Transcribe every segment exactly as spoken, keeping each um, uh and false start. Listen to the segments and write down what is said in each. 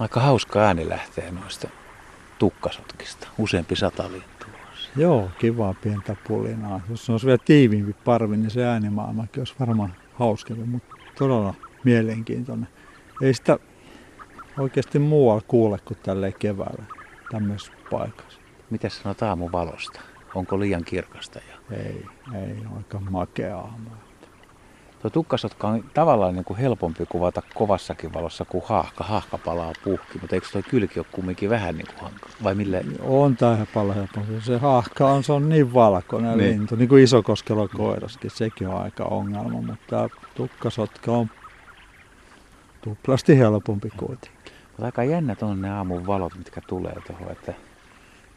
Aika hauska ääni lähtee noista tukkasotkista. Useampi sata lintua. Joo, kivaa pientä pulinaa. Jos se olisi vielä tiiviimpi parvi, niin se äänimaailmakin olisi varmaan hauskempi, mutta todella mielenkiintoinen. Ei sitä oikeasti muualla kuule kuin tälleen keväällä tämmöisessä paikassa. Mitä sanot aamuvalosta? Onko liian kirkasta jo? Ei, ei, aika makea aamu. Tuo tukkasotka on tavallaan niin kuin helpompi kuvata kovassakin valossa kuin hahka. Hahka palaa puhki, mutta eikö tuo kylki ole kumminkin vähän niin kuin hankala? Vai millä? On tämä paljon helpompi. Se hahka on, se on niin valkoinen niin. lintu, niin kuin isokoskelokoiraskin. Sekin on aika ongelma, mutta tämä tukkasotka on tuplasti helpompi kuitenkin. Mutta aika jännät on ne aamun valot, mitkä tulee tuohon, että,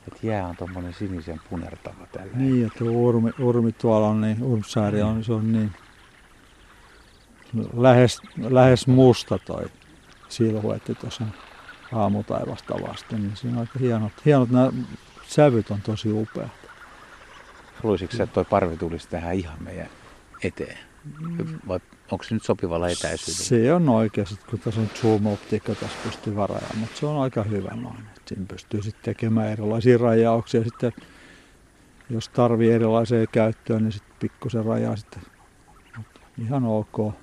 että jää on tuommoinen sinisen punertava tällä. Niin, että urmi, urmi tuolla on niin, urmsääri on, se on niin. Lähes, lähes musta toi silhuetti tuossa aamutaivasta vasten, niin siinä on aika hienot. Hienot nämä sävyt on tosi upeat. Haluaisitko sä, että toi parvi tulisi tähän ihan meidän eteen? Vai onko se nyt sopivalla etäisyydellä? Se on oikeasti, kun tässä on zoom-optiikka, tässä pystyy varaamaan, mutta se on aika hyvä noin. Siinä pystyy sitten tekemään erilaisia rajauksia. Sitten, jos tarvii erilaiseen käyttöön, niin sitten pikkusen rajaa sitten. Ihan ok.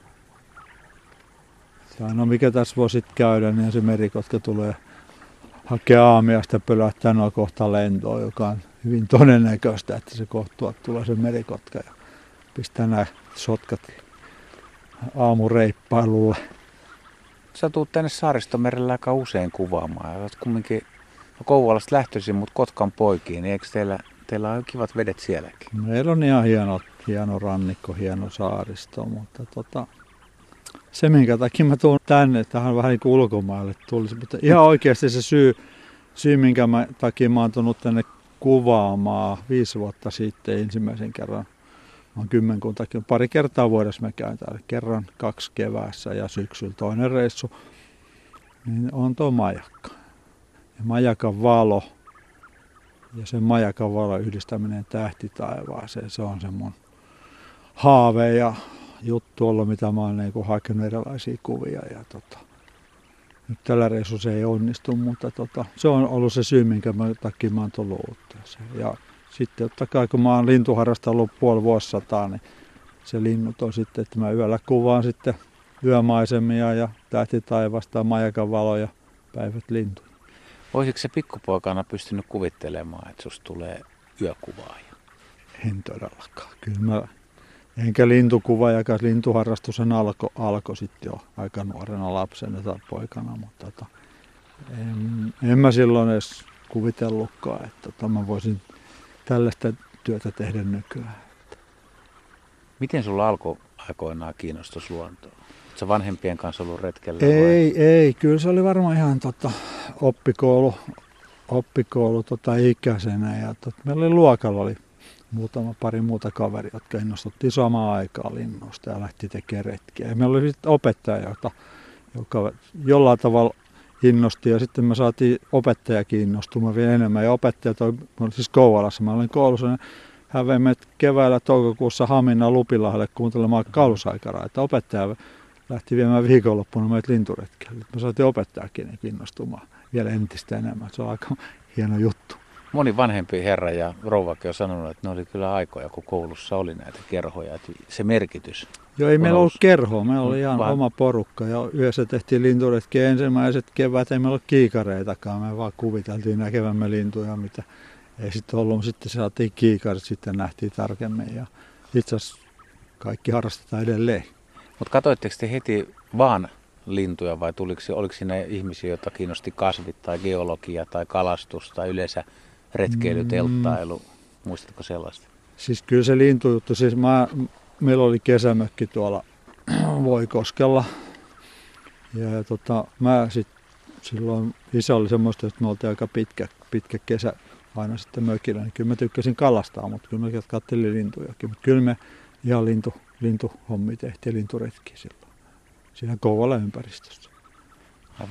No mikä tässä voi sitten käydä, niin se merikotka tulee hakea aamiaista, pölähtää noin kohta lentoon, joka on hyvin todennäköistä, että se kohta tulee se merikotka ja pistää nämä sotkat aamureippailulle. Sä tuut tänne Saaristomerellä aika usein kuvaamaan. Olet kumminkin no Kouvolasta lähtöisin, mutta Kotkan poikiin, niin eikö teillä, teillä ole kivat vedet sielläkin? Meillä on ihan hienot. Hieno rannikko, hieno saaristo, mutta tota, se minkä takia mä tuun tänne, tähän vähän niin kuin ulkomaille tulisi, mutta ihan oikeasti se syy, syy minkä mä, takia mä oon tullut tänne kuvaamaan viisi vuotta sitten ensimmäisen kerran, on kymmenkuntakin, pari kertaa vuodessa mä käyn täällä, kerran kaksi keväässä ja syksyllä toinen reissu, niin on tuo majakka ja majakan valo ja sen majakan valon yhdistäminen tähtitaivaaseen, se on se mun haave ja juttu ollut, mitä mä oon niinku hakenut erilaisia kuvia. Ja tota, nyt tällä reissu se ei onnistu, mutta tota, se on ollut se syy, minkä mä, takia mä oon tullut uutteeseen. Ja sitten totta kai, kun mä oon lintuharrastanut puoli vuosisataa, niin se linnut on sitten, että mä yöllä kuvaan sitten yömaisemia ja tähtitaivasta, majakan valoja, päivät lintuja. Olisitko se pikkupoikana pystynyt kuvittelemaan, että susta tulee yökuvaaja? En todellakaan. Kyllä mä, enkä lintukuvaajakaan. Lintuharrastus alkoi alko sitten jo aika nuorena lapsena tai poikana, mutta tota, en, en mä silloin edes kuvitellutkaan, että tota, mä voisin tällaista työtä tehdä nykyään. Miten sulla alkoi aikoinaan kiinnostus luontoon? Oletko vanhempien kanssa ollut retkellä? Ei, vai? ei. Kyllä se oli varmaan ihan tota, oppikoulu, oppikoulu tota, ikäisenä. Ja, tot, meillä oli luokalla oli muutama pari muuta kaveria, jotka innostuttiin samaan aikaan linnusta ja lähti tekemään retkiä. Ja meillä oli sitten opettaja, jota, joka jollain tavalla innosti. Ja sitten me saatiin opettajakin innostumaan vielä enemmän. Ja opettaja toi, mä olin siis Kouvolassa, mä olin koulussa. Häveimme keväällä toukokuussa Haminnan Lupilahdalle kuuntelemaan kaulusaikaraan, että opettaja lähti viemään viikonloppuna meitä linturetkelle. Mä saatiin opettajakin kiinnostumaan vielä entistä enemmän. Se on aika hieno juttu. Moni vanhempi herra ja rouvakin on sanonut, että ne oli kyllä aikoja, kun koulussa oli näitä kerhoja. Että se merkitys. Joo, ei meillä ollut kerhoa. Meillä oli ihan vaan oma porukka. Ja yhdessä tehtiin linturetkiä ensimmäiset kevät. Ei meillä ole kiikareitakaan. Me vaan kuviteltiin näkevämme lintuja, mitä ei sitten ollut. Sitten saatiin kiikarit, sitten nähtiin tarkemmin. Ja itse asiassa kaikki harrastetaan edelleen. Mutta katsoitteko te heti vaan lintuja vai tuliko, oliko siinä ihmisiä, joita kiinnosti kasvit tai geologia tai kalastus tai yleensä retkeily, telttailu? Muistatko sellaista? Siis kyllä se lintujuttu. Siis mä, meillä oli kesämökki tuolla Voikoskella. Ja tota, mä sit, silloin isä oli semmoista, että me oltiin aika pitkä, pitkä kesä aina sitten mökillä. Niin kyllä mä tykkäsin kalastaa, mutta kyllä mä katselin lintujakin. Mutta kyllä me ihan lintu. Lintuhommi tehtiin, linturetki silloin, siinä Kouvolan ympäristössä.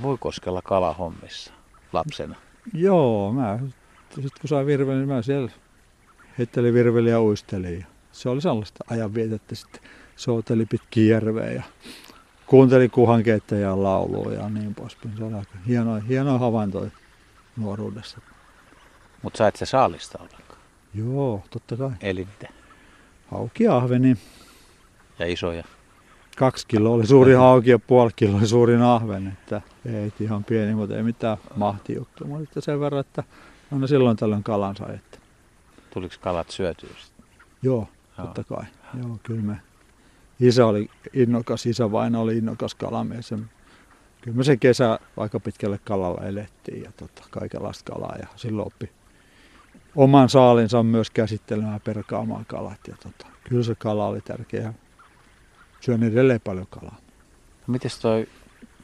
Voikoskella kalahommissa lapsena? Joo, mä sitten kun sain virvelin, niin mä siellä heittelin virvelin ja uistelin. Ja se oli sellaista ajanvietettä, sitten souteli pitkin järveä ja kuuntelin kuhankeittäjän laulua ja niin poispäin. Se oli aika hieno, hieno havainto nuoruudessa. Mutta sait se saalista ollenkaan? Joo, totta kai. Eli mitä? Hauki, ahveni. Ja isoja? Kaksi kiloa oli suuri hauki ja puoli kiloa oli suurin ahven. Että ei ihan pieni, mutta ei mitään mahtijuttu. Mutta sen verran, että aina silloin tällöin kalan sai. Että... Tuliko kalat syötyä? Joo, totta kai. Joo, kyllä me. Isä oli innokas, isävaino oli innokas kalamies. Kyllä me se kesä aika pitkälle kalalla elettiin ja tota, kaikenlaista kalaa. Ja silloin oppi oman saalinsa myös käsittelemään ja perkaamaan kalat. Ja tota, kyllä se kala oli tärkeä. Syön edelleen paljon kalaa. No, mites toi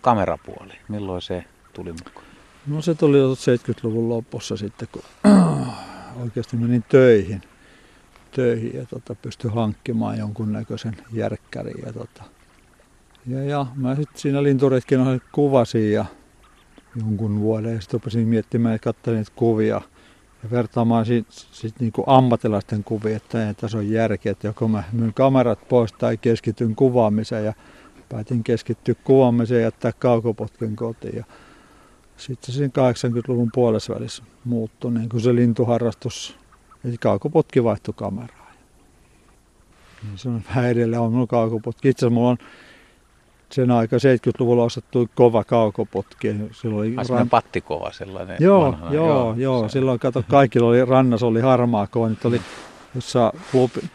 kamerapuoli? Milloin se tuli mukaan? No se tuli seitsemänkymmentäluvun lopussa sitten, kun oikeasti menin töihin. töihin ja tota, pystyi hankkimaan jonkunnäköisen järkkärin. Ja, tota. ja, ja mä sitten siinä linturetkinohjelma kuvasin ja jonkun vuoden ja sitten rupesin miettimään ja katsoin niitä kuvia ja vertaamaan sitten sit niinku ammattilaisten kuvia, että ei tässä ole järkeä, että joko mä myyn kamerat pois tai keskityn kuvaamiseen ja päätin keskittyä kuvaamiseen ja jättää kaukopotken kotiin. Ja sitten se kahdeksankymmentäluvun puolessa välissä muuttui niin kuin se lintuharrastus. Eli kaukopotki vaihtui kameraan. Niin se on vähän edelleen on minulla kaukopotki. Itse asiassa minulla on sen aikaa seitsemänkymmentäluvulla osattu kova kaukopotki. Silloin ai ran... pattikova sellainen. Joo, vanhana. joo, joo. joo. Silloin kato, kaikilla oli rannassa oli harmaa kova. Nyt oli jossa,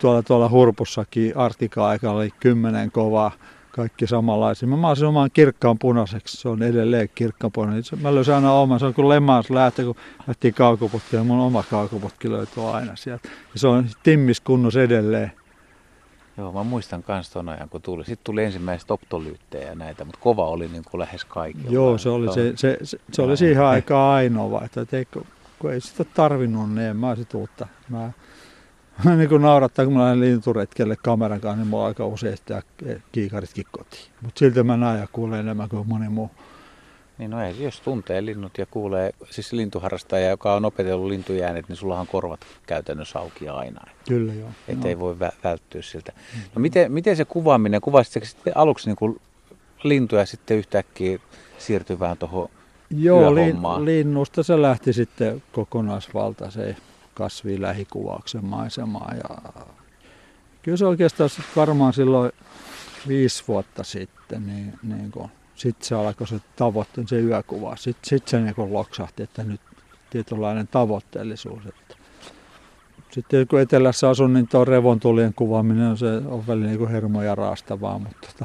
tuolla, tuolla Hurpussakin Artika-aikana oli kymmenen kovaa. Kaikki samanlaisia. Mä maasin oman kirkkaan punaiseksi. Se on edelleen kirkkaan punainen. Mä löysin aina oman. Se on kuin Lemaas lähtee, kun lähtiin kaukopotkiin. Mun oma kaukopotki löytyy aina sieltä. Ja se on timmiskunnos edelleen. Joo, mä muistan kans ton ajan, kun tuli. Sitten tuli ensimmäiset optolyyttejä ja näitä, mutta kova oli niin kuin lähes kaikilla. Joo, se oli, se, se, se, se oli siihen aikaan ainoa. Että ei, kun ei sitä tarvinnut, niin en mä sit uutta. Mä... Niin kun naurattaa, kun mä lähden linturetkelle kameran kanssa, niin mulla aika usein sitä kiikaritkin kotiin. Mutta siltä mä näen ja kuulen enemmän kuin moni muu. Niin no ei, jos tuntee linnut ja kuulee, siis lintuharrastaja, joka on opetellut lintujäänet, niin sullahan korvat käytännössä auki aina. Kyllä joo. Että no. ei voi vä- välttyä siltä. No miten, miten se kuvaaminen, kuvasit sitten aluksi niin lintuja sitten yhtäkkiä siirtyy vähän tuohon työhommaan? Joo, linnusta se lähti sitten kokonaisvaltaiseen. Kasviin, lähikuvauksen, maisemaan. Ja... Kyllä se oikeastaan varmaan silloin viisi vuotta sitten, niin, niin kun, sit se alkoi se tavoitteen, se yökuva. Sitten sit se niin loksahti, että nyt tietynlainen tavoitteellisuus. Että... Sitten kun etelässä asun, niin tuo revontulien kuvaaminen se on välillä niin hermoja raastavaa, mutta tota,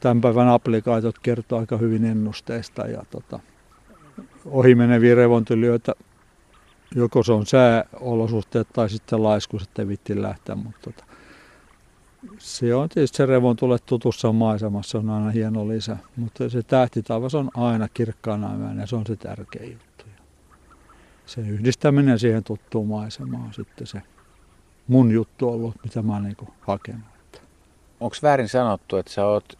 tämän päivän applikaatiot kertoo aika hyvin ennusteista ja tota, ohimeneviä revontulijoita. Joko se on sääolosuhteet tai sitten laiskuus, ettei vitti lähteä, mutta tota, se on tietysti se revontulet tutussa maisemassa, on aina hieno lisä, mutta se tähtitaivas on aina kirkkaana yönä ja se on se tärkeä juttu. Se yhdistäminen siihen tuttuun maisemaan on sitten se mun juttu ollut, mitä mä oon niinku hakenut. Onko väärin sanottu, että sä oot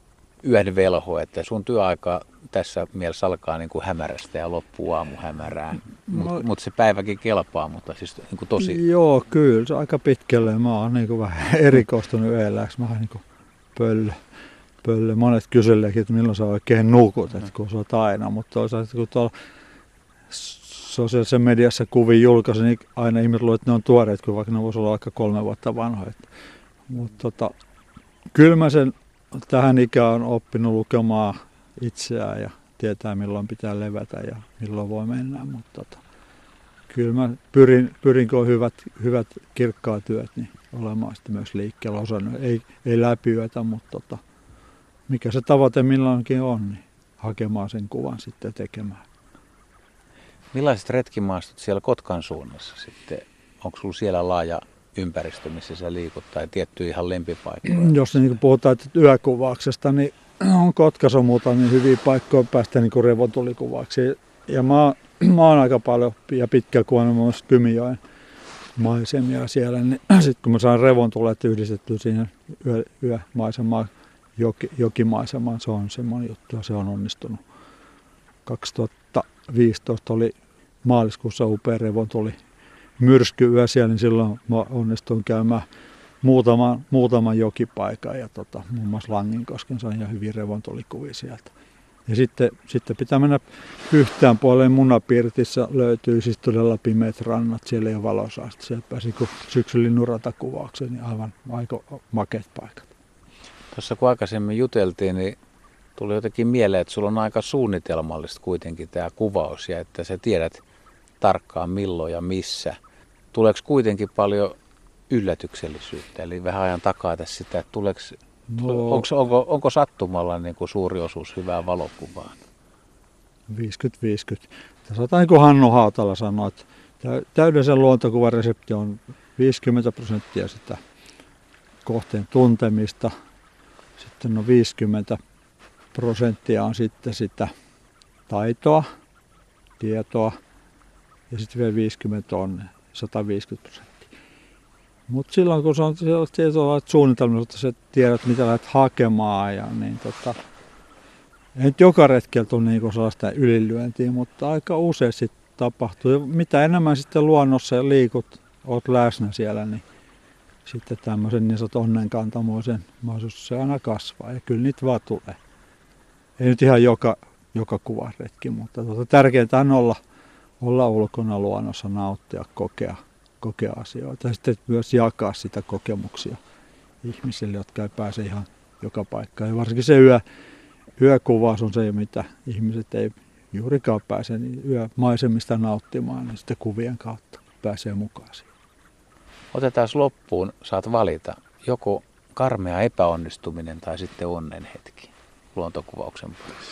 yön velho, että sun työaika tässä mielessä alkaa niin kuin hämärästä ja loppuu aamu hämärään, mutta no, mut se päiväkin kelpaa, mutta siis niin kuin tosi... Joo, kyllä, se aika pitkälle. Mä oon niin kuin vähän erikoistunut yölläksi, mä oon niin kuin pöllö. pöllö. Monet kyselleekin, että milloin sä oikein nukut, että kun sä oot aina, mutta toisaalta kun tuolla sosiaalisessa mediassa kuvin julkaisin, niin aina ihmiset luulee, että ne on tuoreet, kun vaikka ne voisi olla aika kolme vuotta vanhoja. Mutta tota, kyllä mä sen... Tähän ikään on oppinut lukemaan itseään ja tietää milloin pitää levätä ja milloin voi mennä, mutta tota, kyllä mä pyrin, pyrinkö on hyvät, hyvät kirkkaat työt, niin olemaan sitten myös liikkeellä osannut. Ei, ei läpiyötä, mutta tota, mikä se tavoite milloinkin on, niin hakemaan sen kuvan sitten tekemään. Millaiset retkimaastot siellä Kotkan suunnassa sitten? Onko sulla siellä laaja ympäristö, missä sä liikut tai tiettyjä ihan lempipaikkoja? Jos niin puhutaan yökuvauksesta, niin on Kotkassa muutamia hyviä paikkoja päästä niin revotulikuvauksiin. Ja mä, mä oon aika paljon ja pitkä kuvannut myös Kymijoen maisemia siellä, niin sitten kun mä saan revontulet yhdistettyä siihen yö, yömaisemaan, joki, jokimaisemaan, se on semmoinen juttu ja se on onnistunut. kaksituhattaviisitoista oli maaliskuussa upea revontuli. Myrskyyö siellä, niin silloin mä onnistuin käymään muutaman, muutaman jokipaikan ja tota, muun muassa Langinkosken sai ihan hyvin revontulikuvia sieltä. Ja sitten, sitten pitää mennä yhtään puoleen Munapirtissä, löytyy siis todella pimeät rannat, siellä ei ole valosaasta. Siellä pääsi syksyllin ratakuvaukseen, niin aivan aiko makeat paikat. Tuossa kun aikaisemmin juteltiin, niin tuli jotenkin mieleen, että sulla on aika suunnitelmallista kuitenkin tämä kuvaus ja että sä tiedät tarkkaan milloin ja missä. Tuleeko kuitenkin paljon yllätyksellisyyttä, eli vähän ajan takaa tässä sitä, että tuleeko... No, onko, onko, onko sattumalla niin kuin suuri osuus hyvää valokuvaa? viisikymmentä viisikymmentä. Sanotaan niin kuin Hannu Hautala sanoi, että täydellisen luontokuvaresepti on viisikymmentä prosenttia sitä kohteen tuntemista. Sitten on viisikymmentä prosenttia on sitten sitä taitoa, tietoa ja sitten vielä viisikymmentä on sata viisikymmentä prosenttia. Mutta silloin kun se on tietynlaiset suunnitelmat, että sä tiedät mitä lähdet hakemaan, ja niin tota, ei nyt joka retkellä tule niin sellaista ylilyöntiä, mutta aika usein sit tapahtuu. Ja mitä enemmän sitten luonnossa liikut, oot läsnä siellä, niin sitten tämmöisen niin sanotun onnenkantamoisen mahdollisuus se aina kasvaa. Ja kyllä niitä vaan tulee. Ei nyt ihan joka, joka kuvaretki, mutta tota, tärkeintä on olla, olla ulkona luonnossa, nauttia, kokea. kokea asioita ja sitten myös jakaa sitä kokemuksia ihmisille, jotka ei pääse ihan joka paikkaan. Ja varsinkin se yö, yökuvaus on se, mitä ihmiset ei juurikaan pääse, niin yömaisemista nauttimaan, niin sitten kuvien kautta pääsee mukaan siihen. Otetaan loppuun, saat valita joko karmea epäonnistuminen tai sitten onnen hetki luontokuvauksen parissa.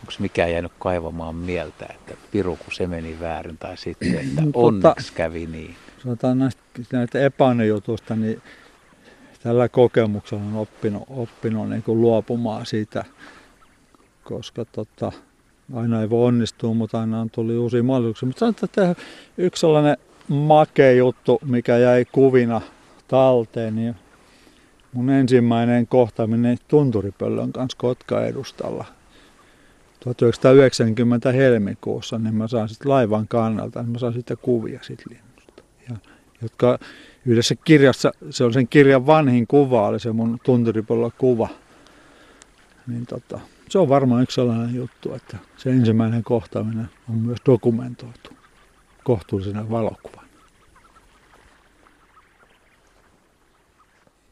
Onko mikään jäänyt kaivamaan mieltä, että piru kun se meni väärin tai sitten, että onneksi kävi niin? Sanotaan näistä, näistä epäonnijutuista, niin tällä kokemuksella on oppinut, oppinut niin kuin luopumaan siitä, koska tota, aina ei voi onnistua, mutta aina on tuli uusia mahdollisuuksia. Mutta sanotaan, että yksi sellainen makea juttu, mikä jäi kuvina talteen, niin mun ensimmäinen kohtaaminen tunturipöllön kanssa Kotkan edustalla. tuhatyhdeksänsataayhdeksänkymmentä helmikuussa, niin mä saan sitten laivan kannalta, niin mä saan sitten kuvia siitä linnusta. Ja, jotka yhdessä kirjassa, se on sen kirjan vanhin kuva, oli se mun tunturipöllön kuva. Niin tota, se on varmaan yksi sellainen juttu, että se ensimmäinen kohtaaminen on myös dokumentoitu kohtuullisena valokuvana.